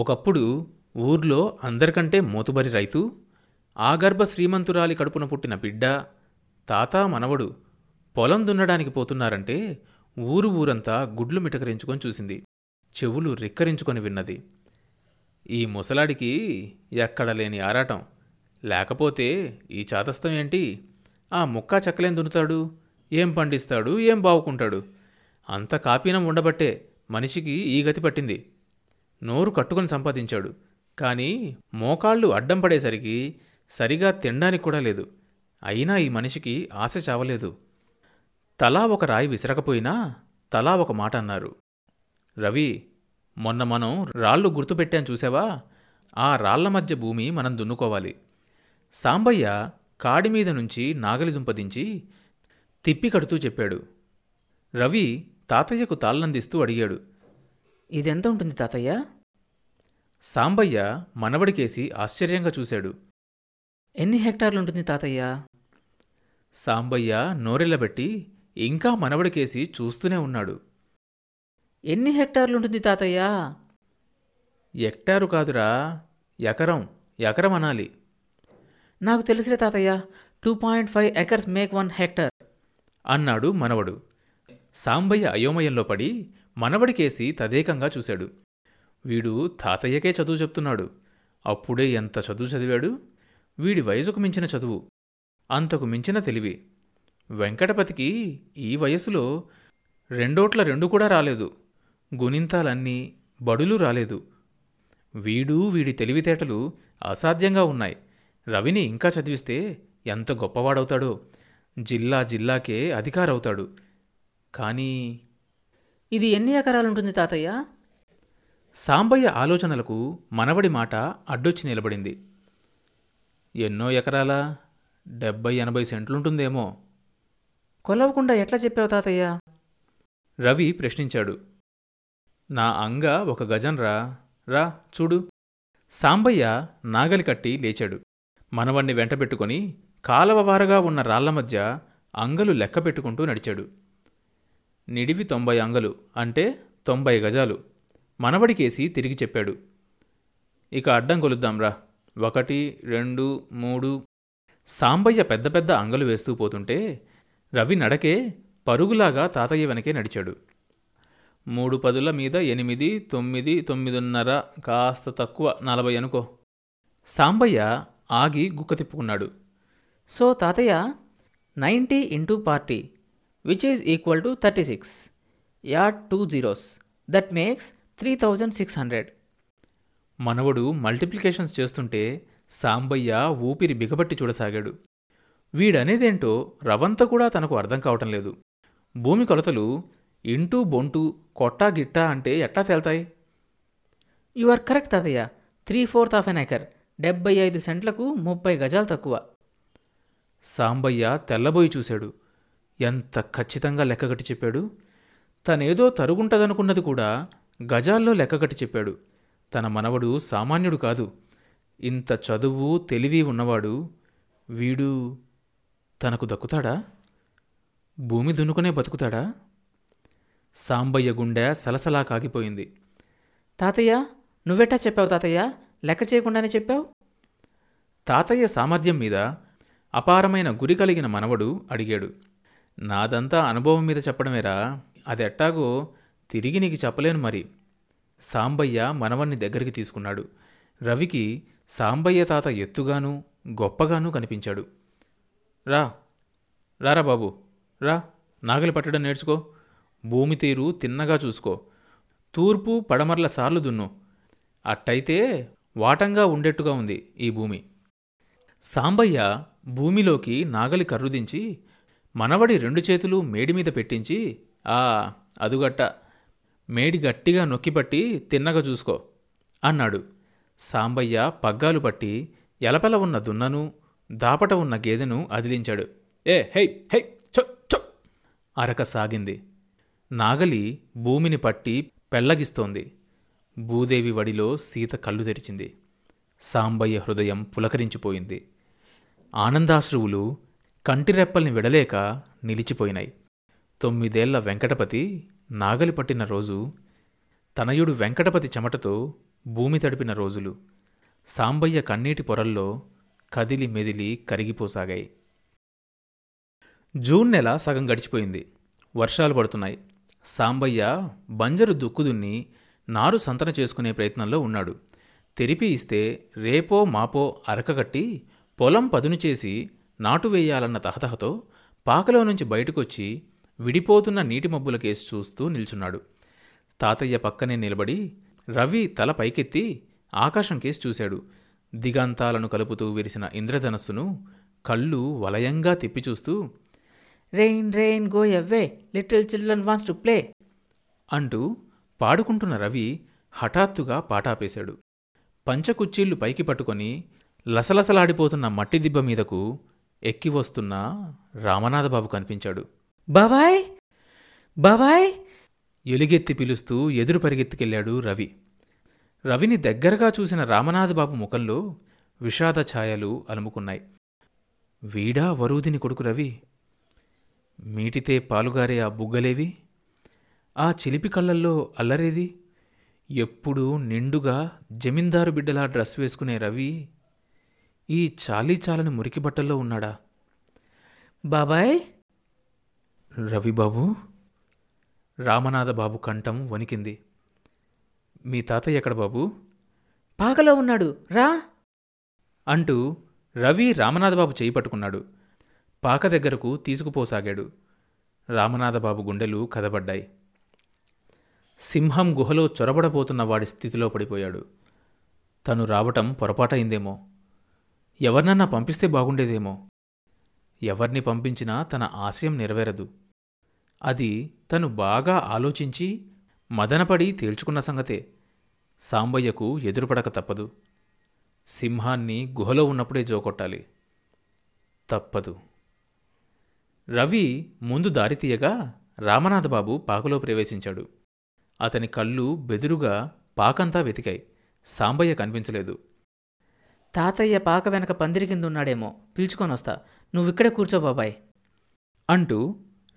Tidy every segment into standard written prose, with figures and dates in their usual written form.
ఒకప్పుడు ఊర్లో అందరికంటే మోతుబరి రైతు, ఆగర్భ శ్రీమంతురాలి కడుపున పుట్టిన బిడ్డ, తాత మనవడు పొలం దున్నడానికి పోతున్నారంటే ఊరు ఊరంతా గుడ్లు మిటకరించుకొని చూసింది, చెవులు రిక్కరించుకొని విన్నది. ఈ ముసలాడికి ఎక్కడలేని ఆరాటం, లేకపోతే ఈ చాతస్థం ఏంటి, ఆ ముక్కా చెక్కలేం దున్నుతాడు, ఏం పండిస్తాడు, ఏం బావుకుంటాడు, అంత కాపీనం ఉండబట్టే మనిషికి ఈ గతి పట్టింది. నోరు కట్టుకొని సంపాదించాడు, కానీ మోకాళ్ళు అడ్డం పడేసరికి సరిగా తినడానికి కూడా లేదు. అయినా ఈ మనిషికి ఆశ చావలేదు. తలా ఒక రాయి విసరకపోయినా తలా ఒక మాట అన్నారు. రవి, మొన్న మనం రాళ్ళు గుర్తుపెట్టాం చూసావా, ఆ రాళ్ల మధ్య భూమి మనం దున్నుకోవాలి. సాంబయ్య కాడిమీద నుంచి నాగలి దుంపదించి తిప్పి కడుతూ చెప్పాడు. రవి తాతయ్యకు తాళ్ళందిస్తూ అడిగాడు, ఇదెంత ఉంటుంది తాతయ్య? సాంబయ్య మనవడికేసి ఆశ్చర్యంగా చూశాడు. 2 హెక్టార్లుంటుంది తాతయ్య? సాంబయ్య నోరెళ్లబెట్టి ఇంకా మనవడికేసి చూస్తూనే ఉన్నాడు. 2 హెక్టార్లుంటుంది తాతయ్య? హెక్టారు కాదురా, ఎకరం, ఎకరం అనాలి. నాకు తెలుసులే తాతయ్య, 2.5 acres మేక్ 1 hectare అన్నాడు మనవడు. సాంబయ్య అయోమయంలో పడి మనవడికేసి తదేకంగా చూశాడు. వీడు తాతయ్యకే చదువు చెప్తున్నాడు. అప్పుడే ఎంత చదువు చదివాడు! వీడి వయసుకు మించిన చదువు, అంతకు మించిన తెలివి. వెంకటపతికి ఈ వయసులో 2/2 కూడా రాలేదు, గుణింతాలన్నీ బడులు రాలేదు. వీడు వీడి తెలివితేటలు అసాధ్యంగా ఉన్నాయి. రవిని ఇంకా చదివిస్తే ఎంత గొప్పవాడవుతాడో, జిల్లా జిల్లాకే అధికారవుతాడు. కానీ ఇది 2 ఎకరాలుంటుంది తాతయ్య? సాంబయ్య ఆలోచనలకు మనవడి మాట అడ్డొచ్చి నిలబడింది. 2 ఎకరాలా, 70-80 సెంట్లుంటుందేమో. కొలవకుండా ఎట్లా చెప్పావు తాతయ్య? రవి ప్రశ్నించాడు. నా అంగ 1 గజం రా, రా చూడు. సాంబయ్య నాగలి కట్టి లేచాడు. మనవణ్ణి వెంటబెట్టుకుని కాలవవారగా ఉన్న రాళ్ల మధ్య అంగలు లెక్క పెట్టుకుంటూ నడిచాడు. నిడివి 90 అంగలు, అంటే 90 గజాలు మనవడికేసి తిరిగి చెప్పాడు. ఇక అడ్డం కొలుద్దాంరా, 1, 2, 3. సాంబయ్య పెద్ద పెద్ద అంగలు వేస్తూ పోతుంటే రవి నడకే పరుగులాగా తాతయ్య వెనకే నడిచాడు. 3 పదుల మీద 8, 9, 9.5, కాస్త తక్కువ, 40 అనుకో. సాంబయ్య ఆగి గుక్క తిప్పుకున్నాడు. సో తాతయ్య, 90 into 40 which is equal to 36. Add 2 zeros. That makes 3600. మనవడు మల్టిప్లికేషన్స్ చేస్తుంటే సాంబయ్య ఊపిరి బిగబట్టి చూడసాగాడు. వీడనేదేంటో రవంత కూడా తనకు అర్థం కావటం లేదు. భూమి కొలతలు ఇంటూ బొంటు కొట్టా గిట్టా అంటే ఎట్లా తేల్తాయి? యు ఆర్ కరెక్ట్ తాతయ్య, 3/4 of an acre, 75 సెంట్లకు 30 గజాలు తక్కువ. సాంబయ్య తెల్లబోయి చూశాడు. ఎంత ఖచ్చితంగా లెక్కగట్టి చెప్పాడు! తనేదో తరుగుంటదనుకున్నది కూడా గజాల్లో లెక్కగట్టి చెప్పాడు. తన మనవడు సామాన్యుడు కాదు. ఇంత చదువు తెలివి ఉన్నవాడు వీడు తనకు దక్కుతాడా? భూమి దున్నుకునే బతుకుతాడా? సాంబయ్య గుండె సలసలా కాగిపోయింది. తాతయ్య నువ్వెట్టా చెప్పావు తాతయ్య? లెక్క చేయకుండానే చెప్పావు? తాతయ్య సామర్థ్యం మీద అపారమైన గురి కలిగిన మనవడు అడిగాడు. నాదంతా అనుభవం మీద చెప్పడమేరా, అదెట్టాగో తిరిగి నీకు చెప్పలేను మరి. సాంబయ్య మనవణ్ణి దగ్గరికి తీసుకున్నాడు. రవికి సాంబయ్య తాత ఎత్తుగానూ గొప్పగానూ కనిపించాడు. రా, రారా బాబు, రా, నాగలి పట్టడం నేర్చుకో, భూమి తీరు తిన్నగా చూసుకో, తూర్పు పడమర్ల సార్లు దున్ను, అట్టయితే వాటంగా ఉండేట్టుగా ఉంది ఈ భూమి. సాంబయ్య భూమిలోకి నాగలి కర్రుదించి మనవడి 2 చేతులు మేడిమీద పెట్టించి, ఆ అదుగట్ట, మేడి గట్టిగా నొక్కిపట్టి తిన్నగా చూసుకో అన్నాడు. సాంబయ్య పగ్గాలు పట్టి ఎలపెల ఉన్న దున్నను, దాపట ఉన్న గేదెను అదిలించాడు. ఏ హై హై చొ చొ అరక సాగింది. నాగలి భూమిని పట్టి పెళ్లగిస్తోంది. భూదేవి వడిలో సీత కళ్ళు తెరిచింది. సాంబయ్య హృదయం పులకరించిపోయింది. ఆనందాశ్రువులు కంటిరెప్పల్ని విడలేక నిలిచిపోయినాయి. 9 ఏళ్ల వెంకటపతి నాగలి పట్టిన రోజు తనయుడు వెంకటపతి చెమటతో భూమి తడిపిన రోజులు. సాంబయ్య కన్నీటి పొరల్లో కదిలి మెదిలి కరిగిపోసాగాయి. జూన్ నెల సగం గడిచిపోయింది. వర్షాలు పడుతున్నాయి. సాంబయ్య బంజరు దుక్కుదున్ని నారు సంతన చేసుకునే ప్రయత్నంలో ఉన్నాడు. తెరిపి ఇస్తే రేపో మాపో అరకగట్టి పొలం పదును చేసి నాటు వేయాలన్న తహతహతో పాకలో నుంచి బయటకొచ్చి విడిపోతున్న నీటి మబ్బుల కేసు చూస్తూ నిల్చున్నాడు. తాతయ్య పక్కనే నిలబడి రవి తల పైకెత్తి ఆకాశం కేసి చూశాడు. దిగంతాలను కలుపుతూ విరిసిన ఇంద్రధనస్సును కళ్ళు వలయంగా తిప్పిచూస్తూ rain rain go away little children wants to play అంటూ పాడుకుంటున్న రవి హఠాత్తుగా పాటాపేశాడు. పంచకుచ్చీళ్లు పైకి పట్టుకొని లసలసలాడిపోతున్న మట్టిదిబ్బ మీదకు ఎక్కివస్తున్న రామనాథ బాబు కనిపించాడు. బాబాయ్ బాబాయ్ ఎలుగెత్తి పిలుస్తూ ఎదురు పరిగెత్తుకెళ్ళాడు రవి. రవిని దగ్గరగా చూసిన రామనాథబాబు ముఖంలో విషాద ఛాయలు అలుముకున్నాయి. వీడా వరూధిని కొడుకు రవి? మీటితే పాలుగారే ఆ బుగ్గలేవి? ఆ చిలిపి కళ్ళల్లో అల్లరేది? ఎప్పుడూ నిండుగా జమీందారు బిడ్డలా డ్రెస్ వేసుకునే రవి ఈ చాలీ చాలని మురికిబట్టల్లో ఉన్నాడా? బాబాయ్ రవిబాబు. రామనాథబాబు కంఠం వణికింది. మీ తాతయ్య ఎక్కడ బాబు? పాకలో ఉన్నాడు, రా అంటూ రవి రామనాథబాబు చేయి పట్టుకున్నాడు. పాక దగ్గరకు తీసుకుపోసాగాడు. రామనాథబాబు గుండెలు కదబడ్డాయి. సింహం గుహలో చొరబడబోతున్న వాడి స్థితిలో పడిపోయాడు. తను రావటం పొరపాటైందేమో. ఎవరినన్నా పంపిస్తే బాగుండేదేమో. ఎవర్ని పంపించినా తన ఆశయం నెరవేరదు. అది తను బాగా ఆలోచించి మదనపడి తేల్చుకున్న సంగతే. సాంబయ్యకు ఎదురుపడక తప్పదు. సింహాన్ని గుహలో ఉన్నప్పుడే జోకొట్టాలి. తప్పదు. రవి ముందు దారితీయగా రామనాథబాబు పాకలో ప్రవేశించాడు. అతని కళ్ళు బెదురుగా పాకంతా వెతికాయి. సాంబయ్య కనిపించలేదు. తాతయ్య పాక వెనక పందిరి కింద ఉన్నాడేమో, పిలుచుకొనొస్తా, నువ్విక్కడే కూర్చో బాబాయ్ అంటూ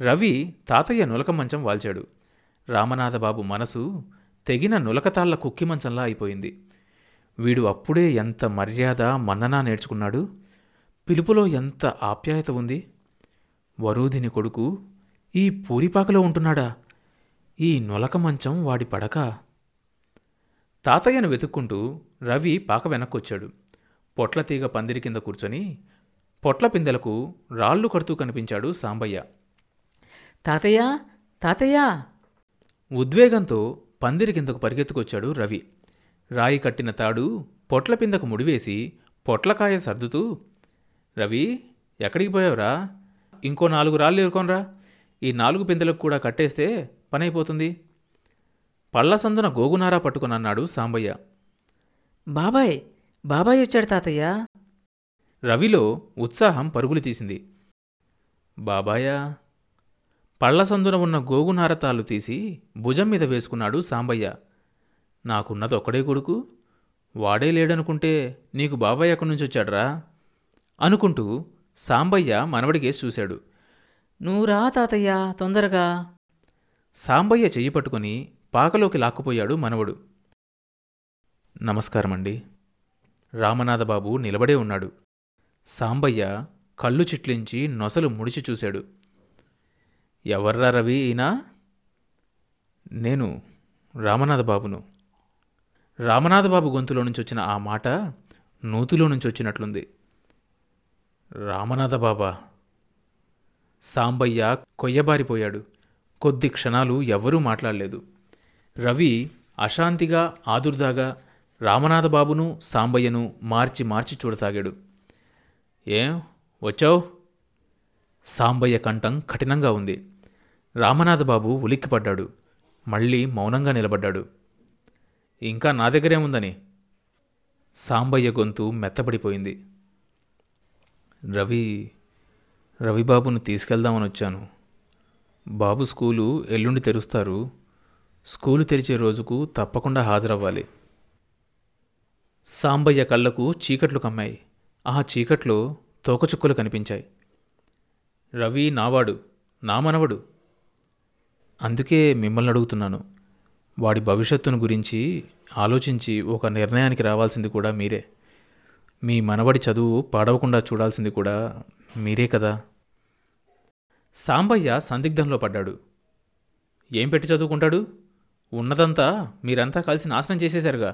రవి తాతయ్య నులక మంచం వాల్చాడు. రామనాథబాబు మనసు తెగిన నులకతాళ్ల కుక్కి మంచంలా అయిపోయింది. వీడు అప్పుడే ఎంత మర్యాద మన్ననా నేర్చుకున్నాడు. పిలుపులో ఎంత ఆప్యాయత ఉంది. వరూధిని కొడుకు ఈ పూరిపాకలో ఉంటున్నాడా? ఈ నులక మంచం వాడి పడక. తాతయ్యను వెతుక్కుంటూ రవి పాక వెనక్కొచ్చాడు. పొట్లతీగ పందిరి కింద కూర్చొని పొట్ల పిందెలకు రాళ్ళు కడుతూ కనిపించాడు సాంబయ్య. తాతయ్య తాతయ్య ఉద్వేగంతో పందిరి కిందకు పరిగెత్తుకొచ్చాడు రవి. రాయి కట్టిన తాడు పొట్ల పిందకు ముడివేసి పొట్లకాయ సర్దుతూ రవి ఎక్కడికి పోయావురా? ఇంకో 4 రాళ్ళు ఎరుకోనరా. ఈ 4 పిందెలకు కూడా కట్టేస్తే పనైపోతుంది. పళ్ళసందున గోగునారా పట్టుకునన్నాడు సాంబయ్య. బాబాయ్ బాబాయ్ వచ్చాడు తాతయ్య. రవిలో ఉత్సాహం పరుగులు తీసింది. బాబాయా? పళ్ళసందున ఉన్న గోగునారతాలు తీసి భుజం మీద వేసుకున్నాడు సాంబయ్య. నాకున్నదొక్కడే కొడుకు, వాడే లేడనుకుంటే నీకు బాబాయ్ ఎక్కడి నుంచి వచ్చాడ్రా అనుకుంటూ సాంబయ్య మనవడికేసి చూశాడు. నువ్వు రా తాతయ్య తొందరగా. సాంబయ్య చెయ్యి పట్టుకుని పాకలోకి లాక్కుపోయాడు మనవడు. నమస్కారమండి. రామనాథబాబు నిలబడే ఉన్నాడు. సాంబయ్య కళ్ళు చిట్లించి నొసలు ముడిచి చూశాడు. ఎవర్రా రవి ఈనా? నేను రామనాథబాబును. రామనాథబాబు గొంతులో నుంచి వచ్చిన ఆ మాట నూతిలో నుంచి వచ్చినట్లుంది. రామనాథబాబా. సాంబయ్య కొయ్యబారిపోయాడు. కొద్ది క్షణాలు ఎవ్వరూ మాట్లాడలేదు. రవి అశాంతిగా ఆదుర్దాగా రామనాథబాబును సాంబయ్యను మార్చి మార్చి చూడసాగాడు. ఏం వచ్చావు? సాంబయ్య కంఠం కఠినంగా ఉంది. రామనాథబాబు ఉలిక్కిపడ్డాడు. మళ్ళీ మౌనంగా నిలబడ్డాడు. ఇంకా నా దగ్గరేముందని? సాంబయ్య గొంతు మెత్తబడిపోయింది. రవిబాబును తీసుకెళ్దామని వచ్చాను. బాబు స్కూలు ఎల్లుండి తెరుస్తారు. స్కూలు తెరిచే రోజుకు తప్పకుండా హాజరవ్వాలి. సాంబయ్య కళ్ళకు చీకట్లు కమ్మాయి. ఆ చీకట్లో తోకచుక్కలు కనిపించాయి. రవి నావాడు, నా మనవడు. అందుకే మిమ్మల్ని అడుగుతున్నాను. వాడి భవిష్యత్తును గురించి ఆలోచించి ఒక నిర్ణయానికి రావాల్సింది కూడా మీరే. మీ మనవడి చదువు పాడవకుండా చూడాల్సింది కూడా మీరే కదా. సాంబయ్య సందిగ్ధంలో పడ్డాడు. ఏం పెట్టి చదువుకుంటాడు? ఉన్నదంతా మీరంతా కలిసి నాశనం చేసేశారుగా.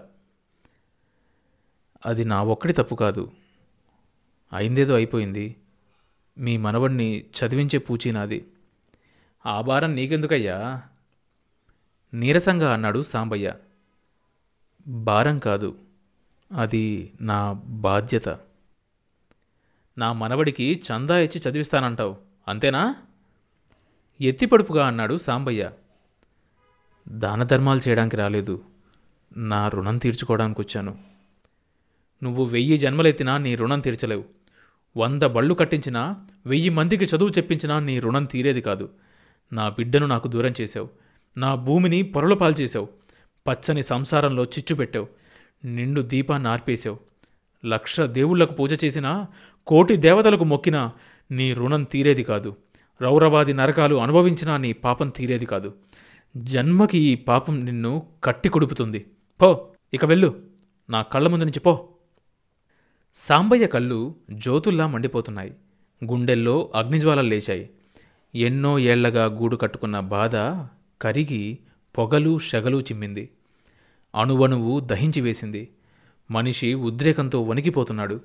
అది నా ఒక్కడి తప్పు కాదు. అయిందేదో అయిపోయింది. మీ మనవడిని చదివించే పూచీ నాది. ఆ భారం నీకెందుకయ్యా? నీరసంగా అన్నాడు సాంబయ్య. భారం కాదు, అది నా బాధ్యత. నా మనవడికి చందా ఇచ్చి చదివిస్తానంటావు, అంతేనా? ఎత్తిపడుపుగా అన్నాడు సాంబయ్య. దాన ధర్మాలు చేయడానికి రాలేదు, నా రుణం తీర్చుకోవడానికి వచ్చాను. నువ్వు 1000 జన్మలెత్తినా నీ రుణం తీర్చలేవు. 100 బళ్ళు కట్టించినా 1000 మందికి చదువు చెప్పించినా నీ రుణం తీరేది కాదు. నా బిడ్డను నాకు దూరం చేశావు, నా భూమిని పొరల పాలు చేశావు, పచ్చని సంసారంలో చిచ్చు పెట్టావు, నిండు దీపాన్ని ఆర్పేశావు. లక్ష దేవుళ్లకు పూజ చేసినా కోటి దేవతలకు మొక్కినా నీ రుణం తీరేది కాదు. రౌరవాది నరకాలు అనుభవించినా నీ పాపం తీరేది కాదు. జన్మకి ఈ పాపం నిన్ను కట్టి కుడుపుతుంది. పో, ఇక వెళ్ళు, నా కళ్ళ ముందు నుంచి పో. సాంబయ్య కళ్ళు జ్యోతుల్లా మండిపోతున్నాయి. గుండెల్లో అగ్నిజ్వాలలు లేచాయి. ఎన్నో ఏళ్లగా గూడు కట్టుకున్న బాధ కరిగి పొగలు షగలు చిమ్మింది. అణువణువు దహించి వేసింది. మనిషి ఉద్రేకంతో వణికిపోతున్నాడు.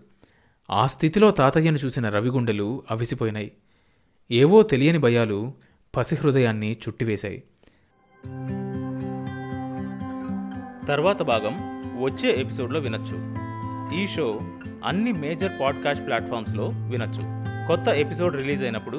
ఆ స్థితిలో తాతయ్యను చూసిన రవిగుండెలు అవిసిపోయినాయి. ఏవో తెలియని భయాలు పసిహృదయాన్ని చుట్టివేశాయి. తర్వాత భాగం వచ్చే ఎపిసోడ్లో వినొచ్చు. ఈ షో అన్ని మేజర్ పాడ్కాస్ట్ ప్లాట్ఫామ్స్లో వినొచ్చు. కొత్త ఎపిసోడ్ రిలీజ్ అయినప్పుడు